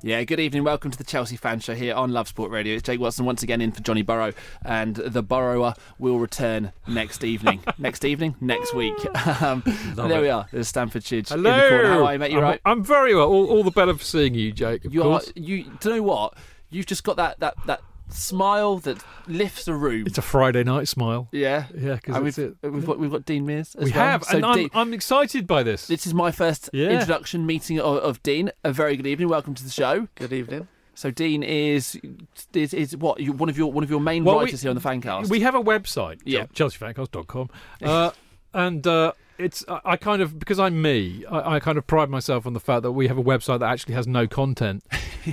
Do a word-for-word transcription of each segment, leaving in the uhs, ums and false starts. Yeah, good evening. Welcome to the Chelsea Fan Show here on Love Sport Radio. It's Jake Watson once again in for Johnny Burrow, and the Burrower will return next evening. next evening? Next week. Um, there it. we are. There's Stamford Chidge in the corner. How are you, mate? You I'm, right? I'm very well. All, all the better for seeing you, Jake, of you course. Are, you, do you know what? You've just got that... that, that smile that lifts a room. It's a Friday night smile. Yeah, yeah. Because we've, it. we've got we've got Dean Mears. As we well. have, so and I'm, Dean, I'm excited by this. This is my first yeah. introduction meeting of, of Dean. A very good evening. Welcome to the show. Good evening. So Dean is is, is what you, one of your one of your main well, writers we, here on the Fancast. We have a website. Yeah, Chelsea Fancast dot com. Uh, and. Uh, It's I kind of because I'm me. I, I kind of pride myself on the fact that we have a website that actually has no content.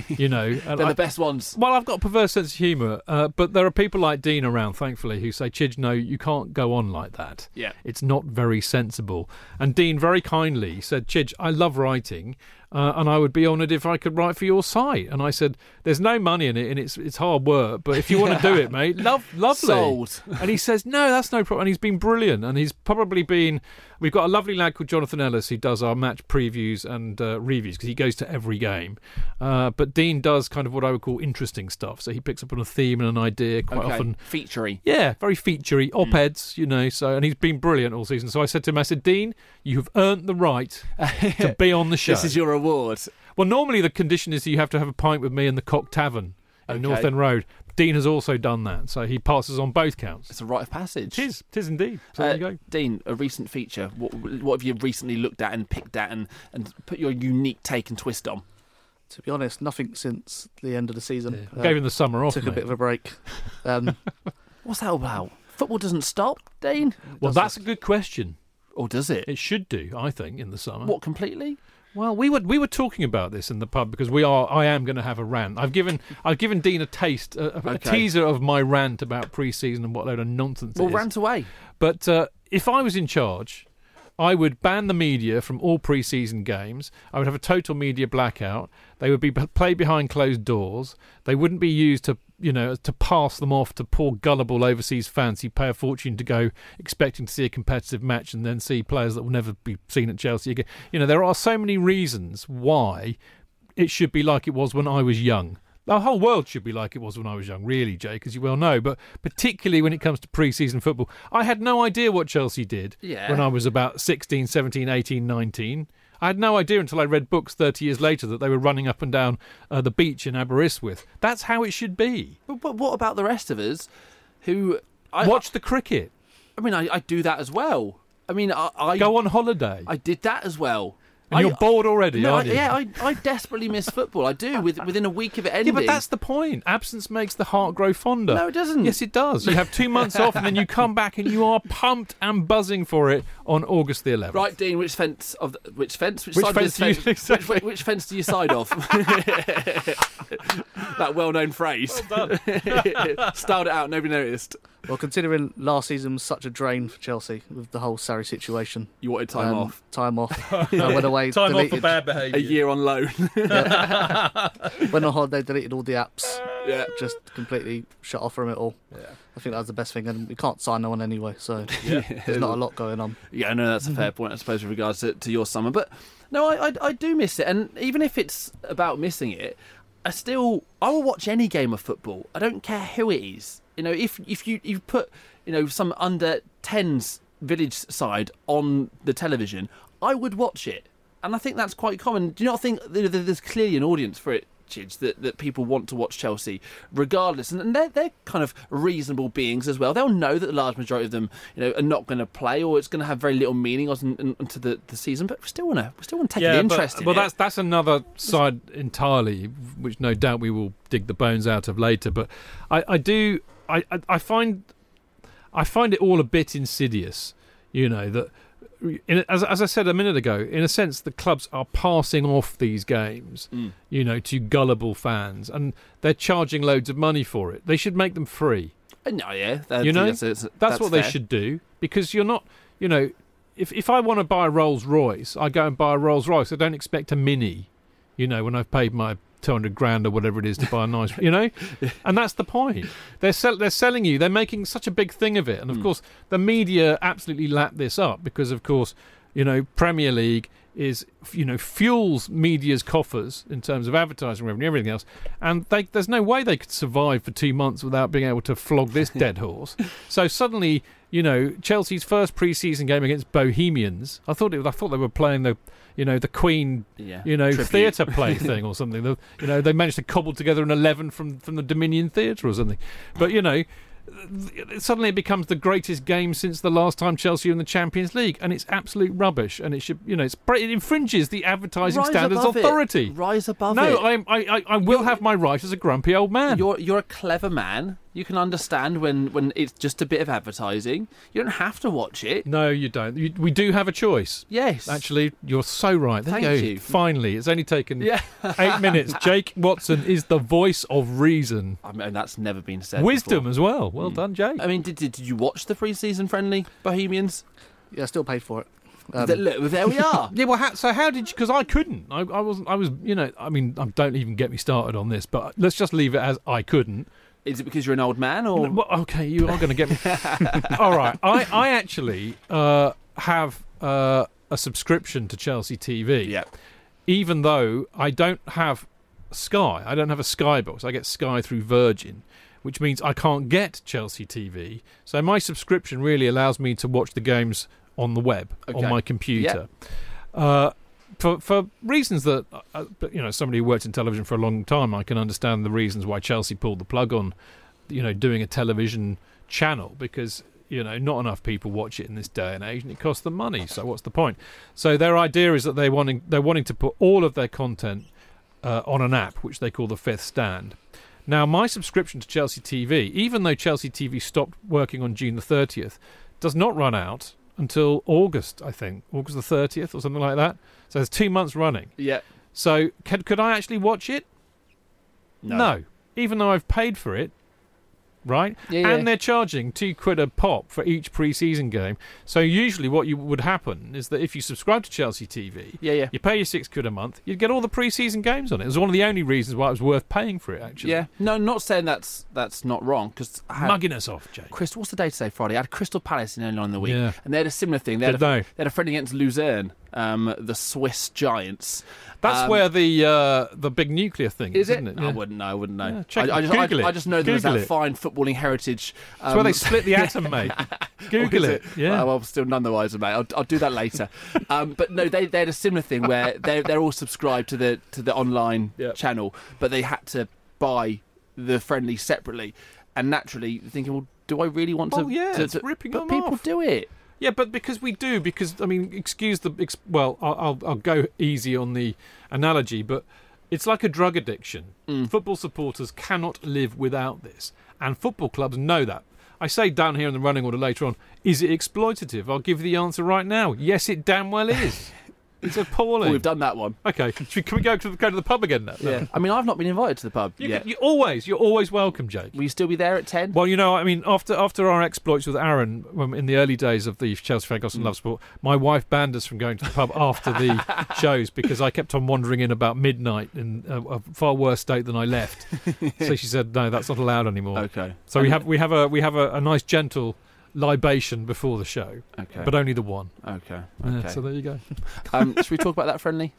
You know, and they're I, the best ones. Well, I've got a perverse sense of humour, uh, but there are people like Dean around, thankfully, who say, "Chidge, no, you can't go on like that. Yeah, it's not very sensible." And Dean very kindly said, "Chidge, I love writing." Uh, and I would be honoured if I could write for your site. And I said, "There's no money in it, and it's it's hard work. But if you want to do it, mate, love, lovely." Sold. And he says, "No, that's no problem." And he's been brilliant. And he's probably been. We've got a lovely lad called Jonathan Ellis who does our match previews and uh, reviews because he goes to every game. Uh, but Dean does kind of what I would call interesting stuff. So he picks up on a theme and an idea quite okay. often. Featurey. Yeah, very featurey op eds, mm. you know. So and he's been brilliant all season. So I said to him, I said, "Dean, you have earned the right to be on the show. This is your." Award. Well, normally the condition is you have to have a pint with me in the Cock Tavern okay. in North End Road. Dean has also done that, so he passes on both counts. It's a rite of passage. It is, it is indeed. So uh, there you go. Dean, a recent feature. What, what have you recently looked at and picked at and, and put your unique take and twist on? To be honest, nothing since the end of the season. Yeah. Uh, Gave him the summer off. Took mate. a bit of a break. Um, What's that about? Football doesn't stop, Dean? Well, that's it? A good question. Or does it? It should do, I think, in the summer. What, completely? Well, we were we were talking about this in the pub because we are. I am going to have a rant. I've given I've given Dean a taste, a, a okay. teaser of my rant about pre-season and what load of nonsense. Well, it is. Rant away. But uh, if I was in charge, I would ban the media from all pre-season games. I would have a total media blackout. They would be played behind closed doors. They wouldn't be used to you know to pass them off to poor gullible overseas fans who pay a fortune to go expecting to see a competitive match and then see players that will never be seen at Chelsea again. You know there are so many reasons why it should be like it was when I was young. The whole world should be like it was when I was young, really, Jake, as you well know. But particularly when it comes to pre-season football. I had no idea what Chelsea did yeah. when I was about sixteen, seventeen, eighteen, nineteen. I had no idea until I read books thirty years later that they were running up and down uh, the beach in Aberystwyth. That's how it should be. But what about the rest of us who... I, Watch the cricket. I mean, I, I do that as well. I mean, I, I... Go on holiday. I did that as well. And I, you're bored already, no, aren't you? I, yeah, I, I desperately miss football. I do, with, within a week of it ending. Yeah, but that's the point. Absence makes the heart grow fonder. No, it doesn't. Yes, it does. You have two months off and then you come back and you are pumped and buzzing for it on August the eleventh. Right, Dean, which fence of the, which fence? Which, which side fence of do you, exactly. which, which fence do you side off? That well-known phrase. Well done. Styled it out, nobody noticed. Well, considering last season was such a drain for Chelsea with the whole Sarri situation. You wanted time um, off. Time off. I went away. Time deleted, off for bad behaviour. A year on loan. Yeah. Went on holiday, deleted all the apps. Yeah. Just completely shut off from it all. Yeah. I think that was the best thing. And we can't sign no one anyway, so yeah. There's not a lot going on. Yeah, no, that's a fair point, I suppose, with regards to, to your summer. But no, I, I, I do miss it. And even if it's about missing it, I still... I will watch any game of football. I don't care who it is. You know, if if you, you put, you know, some under tens village side on the television, I would watch it. And I think that's quite common. Do you not think there's clearly an audience for it, Chidge, that, that people want to watch Chelsea regardless? And they're, they're kind of reasonable beings as well. They'll know that the large majority of them, you know, are not going to play, or it's going to have very little meaning into the, the season. But we still want to we still want to take yeah, an interest but, in well, it. Well, that's, that's another side entirely, which no doubt we will dig the bones out of later. But I, I do... I, I find I find it all a bit insidious, you know, that in, as, as I said a minute ago, in a sense the clubs are passing off these games, mm. you know, to gullible fans, and they're charging loads of money for it. They should make them free. No, yeah, that, you know, that's, that's, that's, that's what fair. They should do, because you're not, you know, if if I want to buy a Rolls Royce, I go and buy a Rolls Royce. I don't expect a Mini, you know, when I've paid my two hundred grand or whatever it is to buy a nice, you know, and that's the point. They're sell- they're selling you. They're making such a big thing of it, and of mm. course the media absolutely lap this up because, of course, you know, Premier League is, you know, fuels media's coffers in terms of advertising revenue, everything else, and they, there's no way they could survive for two months without being able to flog this dead horse. So suddenly, you know, Chelsea's first pre-season game against Bohemians, I thought it, I thought they were playing the, you know, the Queen, yeah, you know, tribute. Theatre play thing or something. The, you know, they managed to cobble together an eleven from, from the Dominion Theatre or something. But, you know, suddenly it becomes the greatest game since the last time Chelsea were in the Champions League, and it's absolute rubbish. And it should, you know, it's, it infringes the advertising Rise standards authority. It. Rise above no, it. No, I, I, I will you're, have my right as a grumpy old man. You're, you're a clever man. You can understand when, when it's just a bit of advertising. You don't have to watch it. No, you don't. You, we do have a choice. Yes. Actually, you're so right. There Thank you, go. you. Finally, it's only taken yeah. eight minutes. Jake Watson is the voice of reason. I mean, that's never been said Wisdom before. as well. Well mm. done, Jake. I mean, did, did you watch the pre-season friendly, Bohemians? Yeah, I still paid for it. Um, Look, there we are. Yeah. Well, how, so how did you? Because I couldn't. I, I wasn't. I was. You know. I mean, I don't even get me started on this. But let's just leave it as I couldn't. Is it because you're an old man, or no, well, okay, you are going to get me? All right, I I actually uh, have uh, a subscription to Chelsea T V. Yeah. Even though I don't have Sky, I don't have a Sky box. I get Sky through Virgin, which means I can't get Chelsea T V. So my subscription really allows me to watch the games on the web, okay. on my computer. Yeah. Uh, For for reasons that, uh, you know, somebody who worked in television for a long time, I can understand the reasons why Chelsea pulled the plug on, you know, doing a television channel, because, you know, not enough people watch it in this day and age, and it costs them money. So what's the point? So their idea is that they wanting they're wanting to put all of their content uh, on an app, which they call the Fifth Stand. Now, my subscription to Chelsea T V, even though Chelsea T V stopped working on June the thirtieth, does not run out until August, I think, August the thirtieth or something like that. So there's two months running. Yeah. So could, could I actually watch it? No. No. Even though I've paid for it, right? Yeah, yeah. And they're charging two quid a pop for each pre-season game. So usually what you would happen is that if you subscribe to Chelsea T V, yeah, yeah. you pay your six quid a month, you'd get all the pre-season games on it. It was one of the only reasons why it was worth paying for it, actually. Yeah. No, I'm not saying that's that's not wrong. Cause had, Mugging us off, Jake. Chris, what's the day today, Friday? I had Crystal Palace in early on in the week. Yeah. And they had a similar thing. They had, a, they had a friend against Luzerne. Um, the Swiss giants. That's um, where the uh, the big nuclear thing is, is it? isn't it? Yeah. I wouldn't know. I wouldn't know. Yeah, I, I, just, Google I, it. I just know there was that it. fine footballing heritage. Um, That's where they split the atom, mate. Google it. it. Yeah. Well, I'm still none the wiser, mate. I'll, I'll do that later. um, but no, they they had a similar thing where they they're all subscribed to the to the online yep. channel, but they had to buy the friendly separately, and naturally thinking, well, do I really want well, to? Yeah, to, it's to, ripping but them people off. do it. Yeah, but because we do, because, I mean, excuse the... Ex- well, I'll, I'll go easy on the analogy, but it's like a drug addiction. Mm. Football supporters cannot live without this, and football clubs know that. I say down here in the running order later on, is it exploitative? I'll give you the answer right now. Yes, it damn well is. It's appalling. Oh, we've done that one. Okay, can we go to the, go to the pub again now? No. Yeah. I mean, I've not been invited to the pub you yet. Can, you always, you're always welcome, Jake. Will you still be there at ten? Well, you know, I mean, after after our exploits with Aaron when, in the early days of the Chelsea Fan Show and Love Sport, my wife banned us from going to the pub after the shows because I kept on wandering in about midnight in a, a far worse state than I left. So she said, "No, that's not allowed anymore." Okay. So and we have we have a we have a, a nice gentle libation before the show, okay, but only the one. Okay, okay. Yeah, so there you go. um, should we talk about that friendly?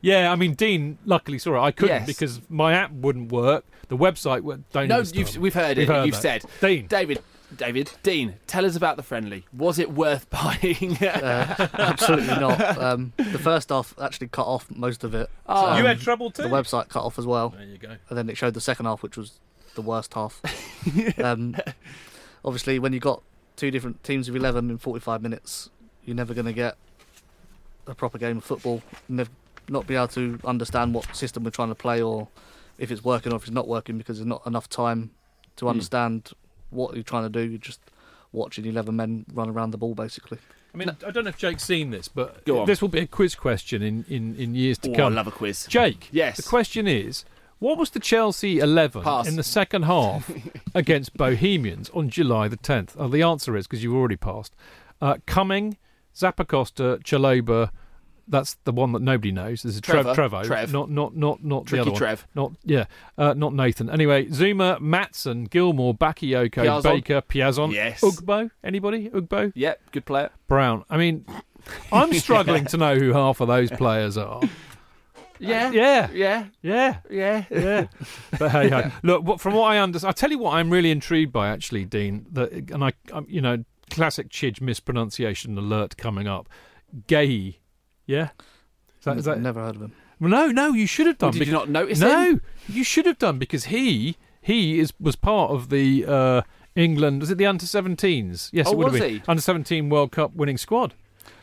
Yeah, I mean, Dean luckily saw it. I couldn't yes. because my app wouldn't work. The website don't. No, you've, we've heard we've it. Heard you've that. said, Dean, David, David, Dean. Tell us about the friendly. Was it worth buying? uh, absolutely not. Um, the first half actually cut off most of it. Oh, so, you um, had trouble too. The website cut off as well. There you go. And then it showed the second half, which was the worst half. um, obviously, when you got two different teams of eleven in forty-five minutes, you're never going to get a proper game of football. Never, not be able to understand what system we're trying to play, or if it's working or if it's not working, because there's not enough time to understand mm. what you're trying to do. You're just watching eleven men run around the ball, basically. I mean, I don't know if Jake's seen this, but this will be a quiz question in, in, in years to oh, come. I love a quiz. Jake, yes. The question is, what was the Chelsea eleven pass in the second half against Bohemians on July the tenth? Oh, the answer is, because you've already passed, uh, Cumming, Zappacosta, Chaloba, that's the one that nobody knows. There's a Trevo, Trevo, Trev. not not not not Tricky the other Trev. one. Not yeah, uh, not Nathan. Anyway, Zuma, Matson, Gilmore, Bakayoko, Piazon. Baker, Piazon, yes. Ugbo. Anybody? Ugbo? Yeah, good player. Brown. I mean, I'm struggling yeah. to know who half of those players are. Yeah, uh, yeah, yeah, yeah, yeah, yeah. But hey, hey, look. From what I understand, I tell you what, I'm really intrigued by actually, Dean. That and I, I'm, you know, classic Chidge mispronunciation alert coming up. Gay, yeah. Is that, is that, never heard of him. No, no, you should have done. Well, did because, you not notice? No, him? you should have done because he he is was part of the uh, England. Was it the under seventeens? Yes, oh, it would was have been he? under seventeen World Cup winning squad.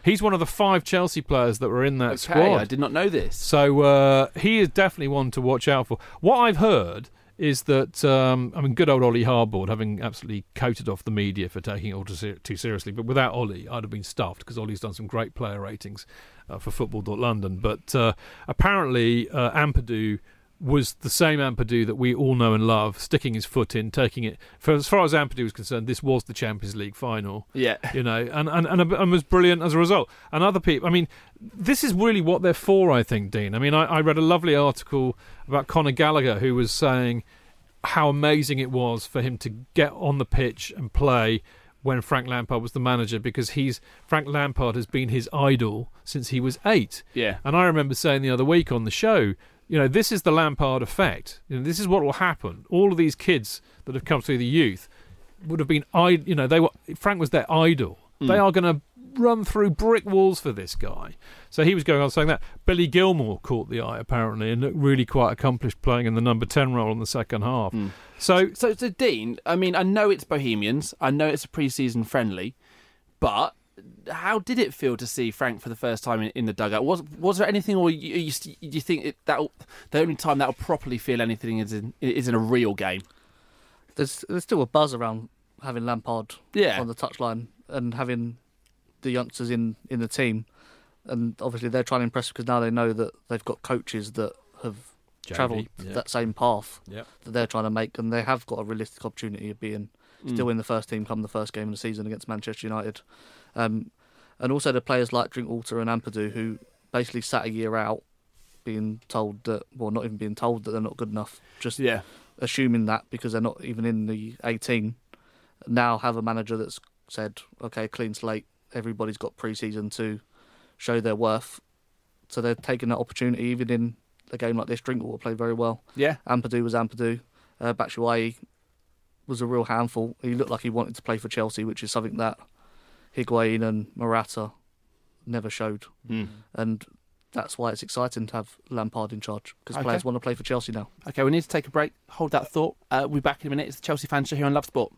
He's one of the five Chelsea players that were in that okay, squad. I did not know this. So uh, he is definitely one to watch out for. What I've heard is that, um, I mean, good old Ollie Harbord, having absolutely coated off the media for taking it all too, too seriously, but without Ollie, I'd have been stuffed because Ollie's done some great player ratings uh, for football dot london. But uh, apparently uh, Ampadu was the same Ampadu that we all know and love, sticking his foot in, taking it. For as far as Ampadu was concerned, this was the Champions League final. Yeah, you know, and and and, and was brilliant as a result. And other people, I mean, this is really what they're for, I think, Dean. I mean, I, I read a lovely article about Conor Gallagher who was saying how amazing it was for him to get on the pitch and play when Frank Lampard was the manager, because he's Frank Lampard has been his idol since he was eight. Yeah, and I remember saying the other week on the show, you know, this is the Lampard effect. You know, this is what will happen. All of these kids that have come through the youth would have been, you know, they were. Frank was their idol. Mm. They are going to run through brick walls for this guy. So he was going on saying that. Billy Gilmore caught the eye, apparently, and looked really quite accomplished playing in the number ten role in the second half. Mm. So, so, so, Dean, I mean, I know it's Bohemians. I know it's a pre-season friendly, but how did it feel to see Frank for the first time in, in the dugout? Was was there anything, or you, you, you think it, that the only time that'll properly feel anything is in is in a real game? There's there's still a buzz around having Lampard yeah. on the touchline and having the youngsters in, in the team, and obviously they're trying to impress because now they know that they've got coaches that have travelled yeah. that same path yeah. that they're trying to make, and they have got a realistic opportunity of being mm. still in the first team come the first game of the season against Manchester United. Um, and also the players like Drinkwater and Ampadu, who basically sat a year out being told that, well, not even being told that they're not good enough, just yeah. assuming that because they're not even in the eighteen, now have a manager that's said, okay, clean slate, everybody's got pre-season to show their worth. So they're taking that opportunity, even in a game like this. Drinkwater played very well. Yeah, Ampadu was Ampadu. Uh, Batshuayi was a real handful. He looked like he wanted to play for Chelsea, which is something that Higuain and Morata never showed. Mm. And that's why it's exciting to have Lampard in charge, because okay. players want to play for Chelsea now. OK, we need to take a break. Hold that thought. Uh, we'll be back in a minute. It's the Chelsea Fan Show here on Love Sport.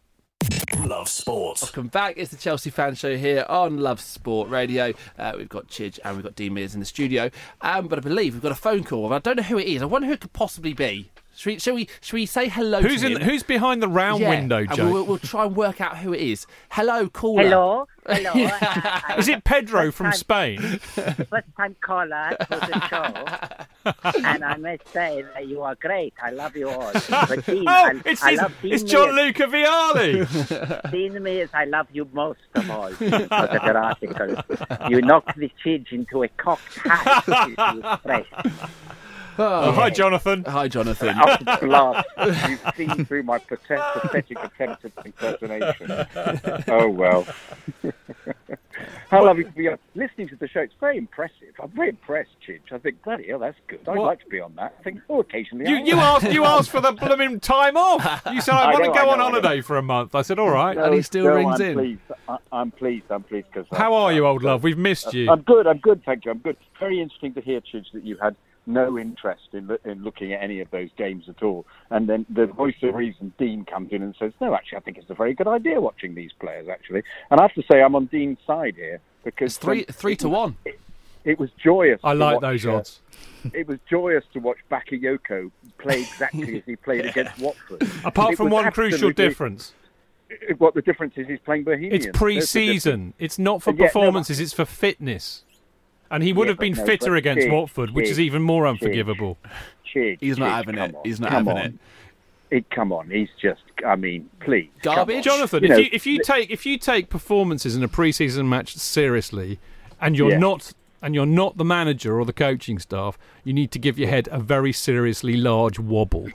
Love Sport. Welcome back. It's the Chelsea Fan Show here on Love Sport Radio. Uh, we've got Chidge and we've got Dean Mears in the studio. Um, but I believe we've got a phone call. And I don't know who it is. I wonder who it could possibly be. Should we, should we, should we say hello who's to in, Who's behind the round yeah. window, Joe? We'll, we'll try and work out who it is. Hello, caller. Hello. Hello. yeah. I, I, is it Pedro from time, Spain? First time caller for the show. And I must say that you are great. I love you all. But Dean, oh, I, it's, I love Dean it's Gianluca Vialli. Dean Mears, I love you most of all. Because of your article. You knocked the Chidge into a cocked hat. You Oh, oh, hi, Jonathan. Hi, Jonathan. Out of class, you've seen through my pathetic attempt at impersonation. Oh, well. How lovely to be on. Listening to the show, it's very impressive. I'm very impressed, Chidge. I think, bloody hell, that's good. I'd what? like to be on that. I think, oh, occasionally. You, you asked You asked for the blooming time off. You said, I, I want know, to go know, on holiday for a month. I said, all right. No, and he still no, rings I'm in. Pleased. I, I'm pleased. I'm pleased. Cause How I, are you, old love? We've missed you. I'm good. I'm good. Thank you. I'm good. Very interesting to hear, Chidge, that you had no interest in, in looking at any of those games at all. And then the voice of reason, Dean, comes in and says, no, actually, I think it's a very good idea watching these players, actually. And I have to say, I'm on Dean's side here. Because it's three, three to one. It, it was joyous. I like watch, those odds. Uh, it was joyous to watch Bakayoko play exactly as he played yeah. against Watford. Apart from one crucial difference. It, what the difference is, he's playing Bohemians. It's pre-season. It's not for yet, performances, no, it's for fitness. And he would yeah, have been no, fitter against cheer, Watford, cheer, which is even more unforgivable. Cheer, cheer, He's not cheer, having it. On, He's not having on. it. it. Come on. He's just, I mean, please. Garbage. Jonathan, you if, know, you, if, you take, if you take performances in a pre-season match seriously and you're yeah. not and you're not the manager or the coaching staff, you need to give your head a very seriously large wobble.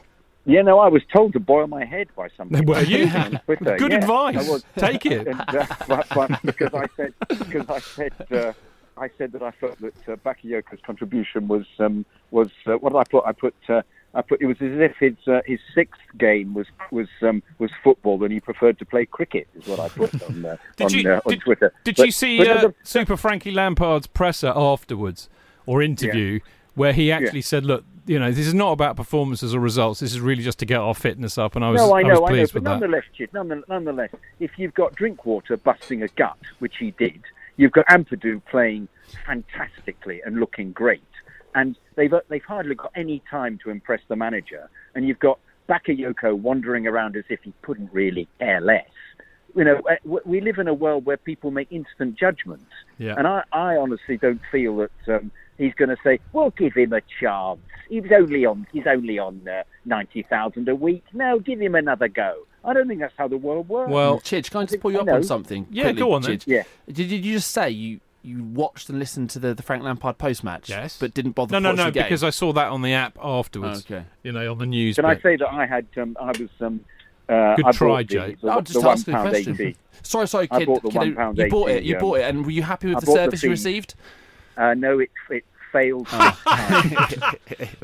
Yeah, no, I was told to boil my head by somebody. Were you? Good yeah, advice. Take it. And, uh, but, but because I said... Because I said uh, I said that I felt that uh, Bakayoko's contribution was um, was uh, what did I put? I put uh, I put it was as if his uh, his sixth game was was um, was football and he preferred to play cricket is what I put on uh, did on, you, uh, on did, Twitter. Did but, you see but, uh, uh, Super Frankie Lampard's presser afterwards or interview yeah. where he actually yeah. said, "Look, you know, this is not about performances or results. This is really just to get our fitness up." And I was, no, I know, I was pleased I know, but with nonetheless, that. Nonetheless, nonetheless, if you've got Drinkwater busting a gut, which he did. You've got Ampadu playing fantastically and looking great. And they've they've hardly got any time to impress the manager. And you've got Bakayoko wandering around as if he couldn't really care less. You know, we live in a world where people make instant judgments. Yeah. And I, I honestly don't feel that um, he's going to say, well, give him a chance. He was only on, he's only on uh, ninety thousand a week. No, give him another go. I don't think that's how the world works. Well, Chidge, can I just I pull you up on something? Yeah, quickly, go on then. Chidge. Yeah. Did you just say you, you watched and listened to the, the Frank Lampard post-match, yes. but didn't bother no, to no, watch no, the game? No, no, no, because I saw that on the app afterwards, oh, okay. you know, on the news. Can bit. I say that I had, um, I was... Um, Uh, Good I try, Jake. I'll just the ask you a question. eighty. Sorry, sorry, kid. I bought the kid one pound eighty, you bought it, you um, bought it, and were you happy with I the service the you received? Uh, no, it, it failed. Oh.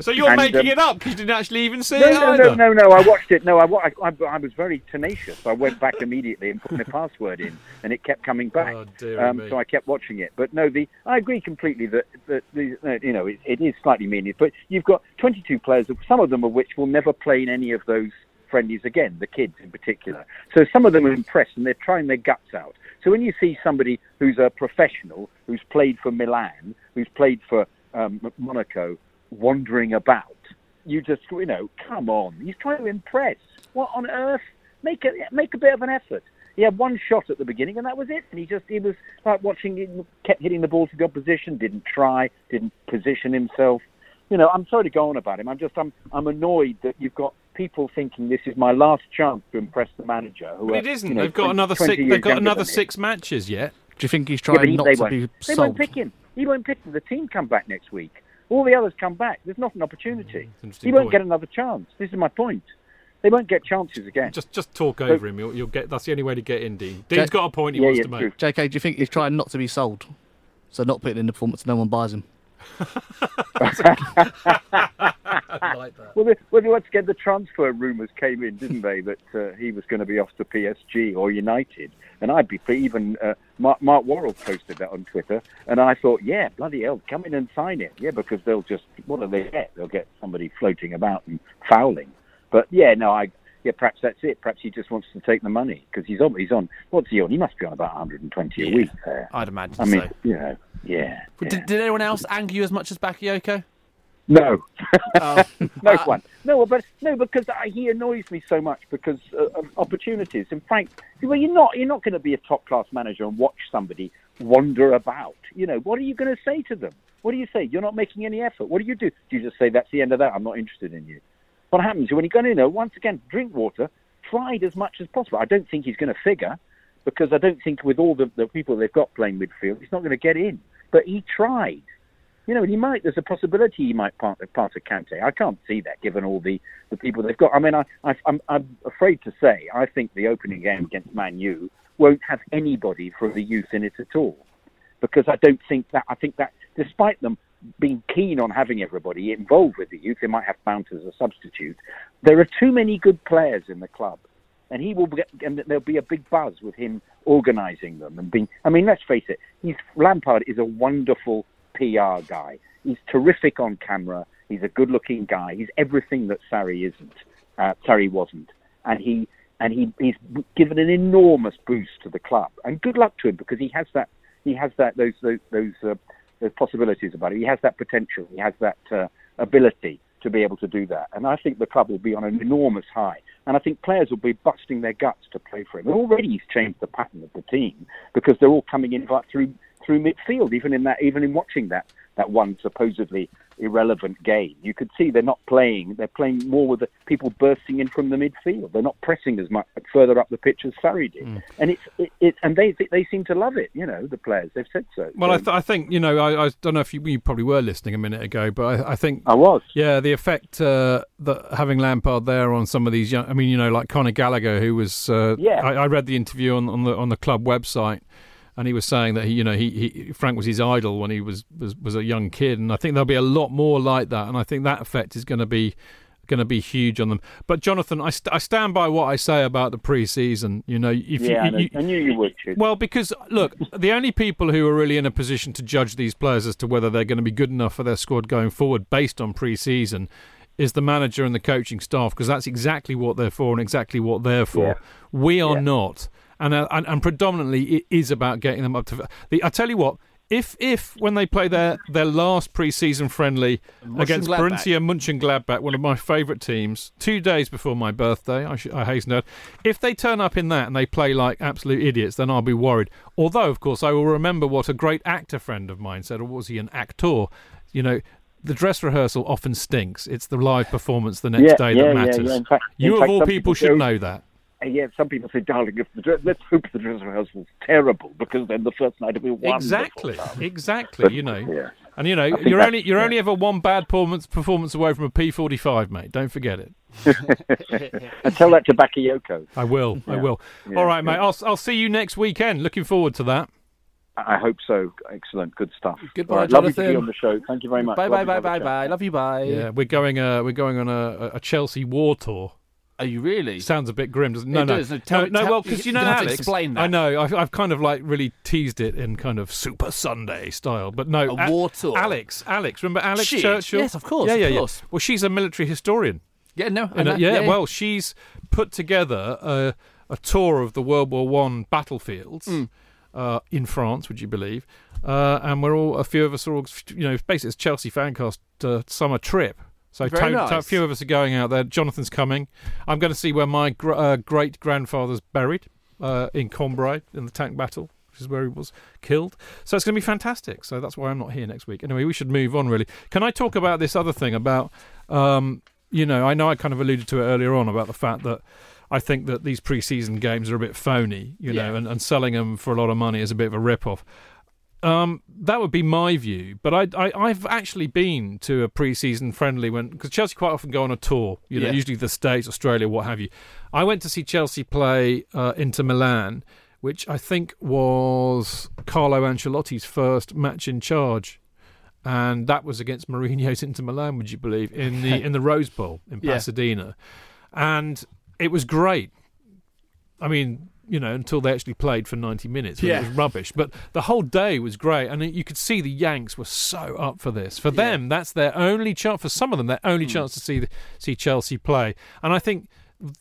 So you're and, making um, it up because you didn't actually even see no, it no, either? No, no, no, no, I watched it. No, I, I, I was very tenacious. I went back immediately and put my password in, and it kept coming back. Oh, dear um, me. So I kept watching it. But no, the I agree completely that, that the, uh, you know, it, it is slightly meaningless. But you've got twenty-two players, some of them of which will never play in any of those friendlies again, the kids in particular. So some of them are impressed and they're trying their guts out. So when you see somebody who's a professional, who's played for Milan, who's played for um, Monaco, wandering about, you just, you know, come on. He's trying to impress. What on earth? Make a, make a bit of an effort. He had one shot at the beginning and that was it. And he just, he was like watching, he kept hitting the ball to the opposition, didn't try, didn't position himself. You know, I'm sorry to go on about him. I'm just, I'm, I'm annoyed that you've got people thinking this is my last chance to impress the manager. Who but it isn't. Are, you know, they've got another six. They've got another six him. matches yet. Do you think he's trying yeah, he, not to won't. be sold? They won't pick him. He won't pick him. The team come back next week. All the others come back. There's not an opportunity. Mm, he won't point. get another chance. This is my point. They won't get chances again. Just, just talk over so, him. You'll, you'll get. That's the only way to get in, Dean. Dean's J- got a point he yeah, wants yeah, to make. True. J K, do you think he's trying not to be sold? So not putting in the performance, no one buys him. I like that. Well, once again, the transfer rumours came in, didn't they? That uh, he was going to be off to P S G or United, and I'd be even uh, Mark, Mark Worrell posted that on Twitter, and I thought, yeah, bloody hell, come in and sign it, yeah, because they'll just what do they get? They'll get somebody floating about and fouling. But yeah, no, I yeah, perhaps that's it. Perhaps he just wants to take the money because he's on. He's on. What's he on? He must be on about one hundred twenty yeah, a week there. I'd imagine. I mean, so. you know, yeah. Did, yeah. did anyone else anger you as much as Bakayoko? No, oh. no uh, one. No, but no, because I, he annoys me so much because uh, of opportunities. And Frank, well, you're not you're not going to be a top class manager and watch somebody wander about. You know, what are you going to say to them? What do you say? You're not making any effort. What do you do? Do you just say that's the end of that? I'm not interested in you. What happens when you go in there? Once again, Drinkwater tried as much as possible. I don't think he's going to figure because I don't think with all the, the people they've got playing midfield, he's not going to get in. But he tried. You know, he might. There's a possibility he might pass a Kante. I can't see that, given all the, the people they've got. I mean, I, I, I'm, I'm afraid to say, I think the opening game against Man U won't have anybody from the youth in it at all, because I don't think that. I think that, despite them being keen on having everybody involved with the youth, they might have Bount as a substitute. There are too many good players in the club, and he will get. And there'll be a big buzz with him organising them and being. I mean, let's face it. He's, Lampard is a wonderful P R guy. He's terrific on camera. He's a good-looking guy. He's everything that Sarri isn't. Uh, Sarri wasn't, and he and he, he's given an enormous boost to the club. And good luck to him because he has that. He has that those those those, uh, those possibilities about it. He has that potential. He has that uh, ability to be able to do that. And I think the club will be on an enormous high. And I think players will be busting their guts to play for him. And already he's changed the pattern of the team because they're all coming in about three. Through midfield, even in that, even in watching that that one supposedly irrelevant game, you could see they're not playing. They're playing more with the people bursting in from the midfield. They're not pressing as much further up the pitch as Sarri did, mm. and it's it, it and they they seem to love it. You know, the players, they've said so. Well, so, I, th- I think you know I, I don't know if you, you probably were listening a minute ago, but I, I think I was. Yeah, the effect uh, that having Lampard there on some of these young, I mean, you know, like Conor Gallagher, who was uh, yeah. I, I read the interview on, on the on the club website. And he was saying that he, you know, he, he Frank was his idol when he was, was, was a young kid, and I think there'll be a lot more like that. And I think that effect is going to be going to be huge on them. But Jonathan, I, st- I stand by what I say about the pre-season. You know, if yeah, you, you, I knew you would. Too. Well, because look, the only people who are really in a position to judge these players as to whether they're going to be good enough for their squad going forward based on pre-season is the manager and the coaching staff, because that's exactly what they're for and exactly what they're for. Yeah. We are yeah. not. And, uh, and and predominantly it is about getting them up to... The, I tell you what, if if when they play their, their last pre-season friendly against Borussia Mönchengladbach, one of my favourite teams, two days before my birthday, I, sh- I hasten to add, if they turn up in that and they play like absolute idiots, then I'll be worried. Although, of course, I will remember what a great actor friend of mine said, or was he an actor? You know... The dress rehearsal often stinks. It's the live performance the next yeah, day that yeah, matters. Yeah, yeah. In fact, you, in fact, of all people, people should know that. Yeah, some people say, darling, if the dress, let's hope the dress rehearsal's terrible, because then the first night will be wonderful. Exactly, exactly, you know. yeah. And, you know, you're only you're yeah. only ever one bad performance, performance away from a P forty-five, mate. Don't forget it. And tell that to Bakayoko. I will, yeah. I will. Yeah. All right, mate, I'll, I'll see you next weekend. Looking forward to that. I hope so. Excellent. Good stuff. Goodbye, right. Jonathan. Lovely to be on the show. Thank you very much. Bye, bye, bye, bye, bye. Love you, bye. Yeah, we're going. Uh, we're going on a, a Chelsea war tour. Are you really? Sounds a bit grim, doesn't it? No, it no. Does. no, tell, no, tell, no well, because you, you know, Alex. Explain that. I know. I've, I've kind of like really teased it in kind of Super Sunday style, but no. A, a war tour. Alex, Alex. Remember Alex she, Churchill? Yes, of course. Yeah, yeah, of course. yeah. Well, she's a military historian. Yeah, no. I know, yeah, yeah, yeah. Well, she's put together a, a tour of the World War One battlefields. Mm. Uh, in France, would you believe? Uh, and we're all a few of us are all, you know, basically it's Chelsea Fancast uh, summer trip. So to- nice. to- a few of us are going out there. Jonathan's coming. I'm going to see where my gr- uh, great grandfather's buried uh, in Cambrai in the tank battle, which is where he was killed. So it's going to be fantastic. So that's why I'm not here next week. Anyway, we should move on. Really, can I talk about this other thing about? Um, you know, I know I kind of alluded to it earlier on about the fact that. I think that these pre-season games are a bit phony, you know, yeah. and, and selling them for a lot of money is a bit of a rip-off. Um, that would be my view, but I, I, I've actually been to a pre-season friendly when because Chelsea quite often go on a tour, you know, yeah. usually the States, Australia, what have you. I went to see Chelsea play uh, Inter Milan, which I think was Carlo Ancelotti's first match in charge. And that was against Mourinho's Inter Milan, would you believe, in the, in the Rose Bowl in yeah. Pasadena. And... It was great. I mean, you know, until they actually played for ninety minutes. Yeah. It was rubbish. But the whole day was great. And you could see the Yanks were so up for this. For them, yeah. that's their only chance. For some of them, their only mm. chance to see see Chelsea play. And I think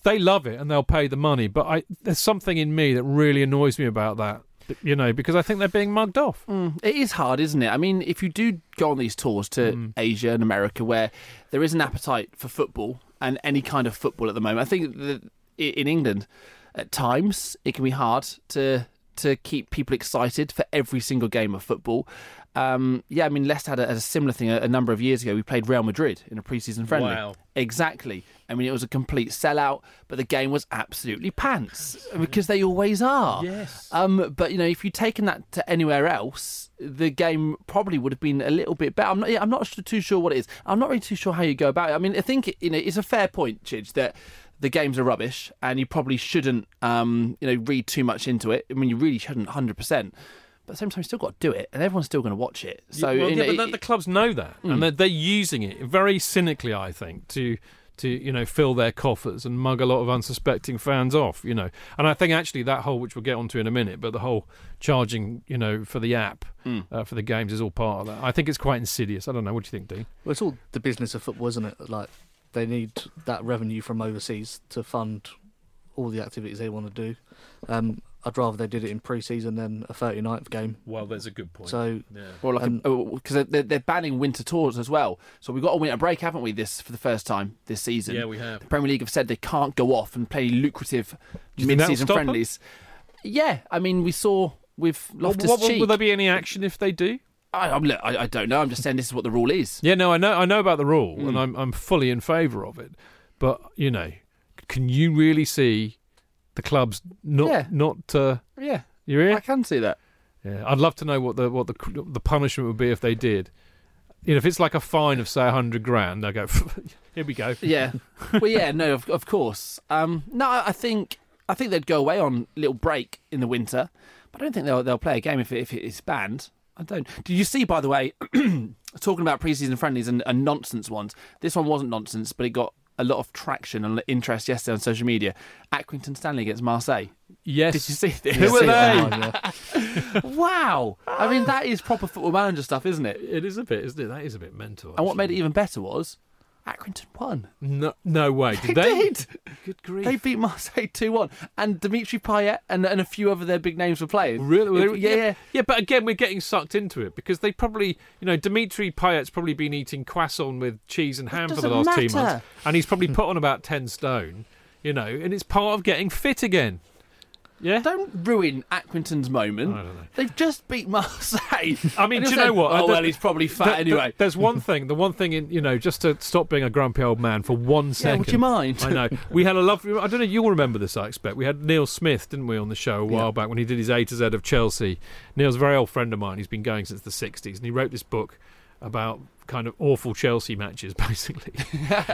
they love it and they'll pay the money. But I, there's something in me that really annoys me about that, you know, because I think they're being mugged off. Mm. It is hard, isn't it? I mean, if you do go on these tours to mm. Asia and America, where there is an appetite for football and any kind of football at the moment, I think that in England, at times, it can be hard to to keep people excited for every single game of football. Um, yeah, I mean, Leicester had a, had a similar thing a, a number of years ago. We played Real Madrid in a pre-season friendly. Wow. Exactly. I mean, it was a complete sellout, but the game was absolutely pants, because they always are. Yes. Um, but, you know, if you'd taken that to anywhere else, the game probably would have been a little bit better. I'm not, I'm not too sure what it is. I'm not really too sure how you go about it. I mean, I think, you know, it's a fair point, Chidge, that the games are rubbish and you probably shouldn't, um, you know, read too much into it. I mean, you really shouldn't one hundred percent. But at the same time, you still got to do it, and everyone's still going to watch it. So, well, yeah, you know, but it, the clubs know that, mm. and they're, they're using it very cynically, I think, to to you know fill their coffers and mug a lot of unsuspecting fans off. You know, and I think actually that whole, which we'll get onto in a minute, but the whole charging, you know, for the app mm. uh, for the games is all part of that. I think it's quite insidious. I don't know. What do you think, Dean? Well, it's all the business of football, isn't it? Like, they need that revenue from overseas to fund all the activities they want to do. Um, I'd rather they did it in pre-season than a thirty-ninth game. Well, that's a good point. So, yeah. Well, like um, a, because they're, they're banning winter tours as well. So we've got a winter break, haven't we, this for the first time this season? Yeah, we have. The Premier League have said they can't go off and play lucrative mid-season friendlies. Them? Yeah, I mean, we saw with Loftus-Cheek. Will there be any action if they do? I, I'm, look, I, I don't know. I'm just saying this is what the rule is. Yeah, no, I know. I know about the rule, mm. and I'm I'm fully in favour of it. But you know, can you really see the clubs not yeah. not? Uh, yeah, you hear? I can see that. Yeah, I'd love to know what the what the the punishment would be if they did. You know, if it's like a fine of say a hundred grand, I go, here we go. Yeah. Well, yeah, no, of, of course. Um, no, I think I think they'd go away on a little break in the winter, but I don't think they'll they'll play a game if it, if it's banned. I don't. Did you see, by the way, talking about pre-season friendlies and, and nonsense ones? This one wasn't nonsense, but it got a lot of traction and interest yesterday on social media. Accrington Stanley against Marseille. Yes. Did you see this? Who were they? Wow. I mean, that is proper Football Manager stuff, isn't it? It is a bit, isn't it? That is a bit mental. Actually. And what made it even better was Accrington won. No, no way. Did they? They did. Good grief. They beat Marseille two one. And Dimitri Payet and, and a few other their big names were playing. Really? It, yeah, yeah, yeah. Yeah, but again, we're getting sucked into it because they probably, you know, Dimitri Payet's probably been eating croissant with cheese and ham for the last matter. two months. And he's probably put on about ten stone, you know, and it's part of getting fit again. Yeah. Don't ruin Accrington's moment. I don't know. They've just beat Marseille. I mean, do you know what? Oh, well, he's probably fat th- anyway. Th- there's one thing. The one thing, in you know, just to stop being a grumpy old man for one second. Yeah, would you mind? I know. We had a lovely... I don't know, you'll remember this, I expect. We had Neil Smith, didn't we, on the show a while yeah. back when he did his A to Z of Chelsea. Neil's a very old friend of mine. He's been going since the sixties. And he wrote this book about kind of awful Chelsea matches, basically.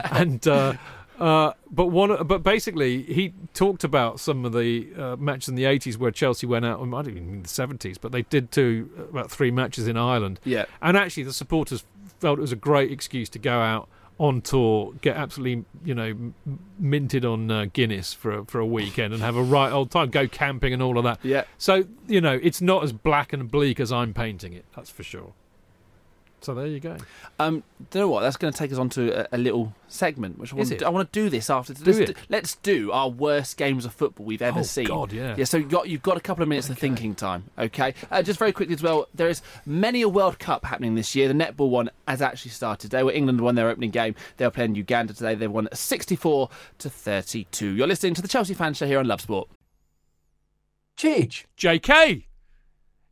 and... Uh, Uh, but one, but basically, he talked about some of the uh, matches in the eighties where Chelsea went out. I don't even mean the seventies, but they did do about three matches in Ireland. Yeah, and actually, the supporters felt it was a great excuse to go out on tour, get absolutely, you know, minted on uh, Guinness for a, for a weekend and have a right old time, go camping and all of that. Yeah. So you know, it's not as black and bleak as I'm painting it. That's for sure. So there you go. Um, do you know what? That's going to take us on to a, a little segment, which I want, to, I want to do this after. Let's do, do, let's do our worst games of football we've ever oh, seen. Oh, God, yeah. Yeah, so you've got, you've got a couple of minutes okay. of thinking time, okay? Uh, just very quickly as well, there is many a World Cup happening this year. The netball one has actually started today, where England won their opening game. They were playing Uganda today. They won sixty-four to thirty-two. You're listening to the Chelsea Fan Show here on Love Sport. Chidge. J K.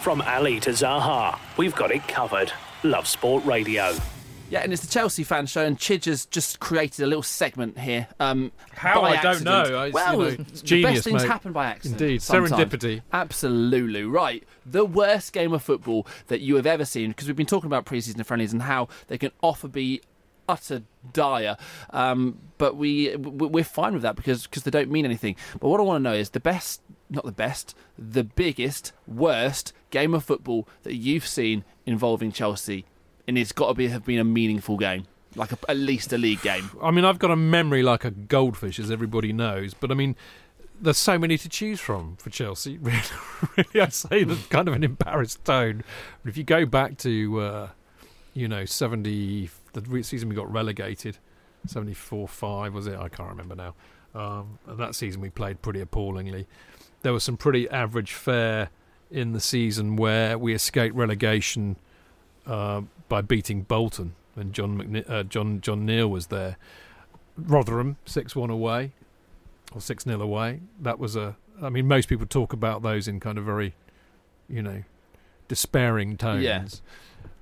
From Ali to Zaha, we've got it covered. Love Sport Radio. Yeah, and it's the Chelsea Fan Show, and Chidge has just created a little segment here. Um, How? I accident. don't know. I, well, you know, it's the genius, best things mate. happen by accident. Indeed, sometimes. Serendipity. Absolutely right. The worst game of football that you have ever seen, because we've been talking about pre-season friendlies and how they can often be utter dire, um, but we we're fine with that because because they don't mean anything. But what I want to know is the best, not the best, the biggest, worst game of football that you've seen involving Chelsea. And it's got to be have been a meaningful game, like a, at least a league game. I mean, I've got a memory like a goldfish, as everybody knows. But I mean, there's so many to choose from for Chelsea. Really, really I say that's kind of an embarrassed tone. But if you go back to, uh, you know, seventy, the season we got relegated, seventy-four five was it? I can't remember now. Um, and that season we played pretty appallingly. There was some pretty average fare in the season where we escaped relegation. Uh, by beating Bolton when John McNe- uh, John John Neal was there. Rotherham six one away or six nil away. That was a I mean most people talk about those in kind of very, you know, despairing tones. Yeah.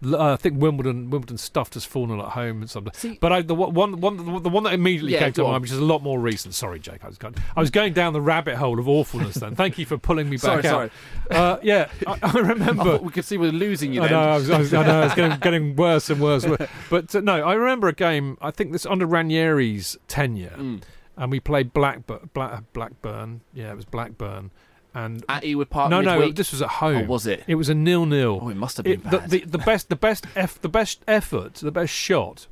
Uh, I think Wimbledon Wimbledon stuffed us four nil at home and something. See, but I, the one one the one that immediately yeah, came to mind, which is a lot more recent. Sorry, Jake, I was going, I was going down the rabbit hole of awfulness. Then thank you for pulling me back sorry, out. Sorry. Uh, yeah, I, I remember. I we could see we were losing you. Then. I know, I was, I was, I know, it's getting, getting worse and worse. worse. But uh, no, I remember a game. I think this under Ranieri's tenure, mm. and we played Blackburn. Black, Blackburn. Yeah, it was Blackburn. And at Ewood Park no midweek? no this was at home. Or was it it was a nil nil? Oh, it must have been it, bad. The, the, the best the best eff, the best effort the best shot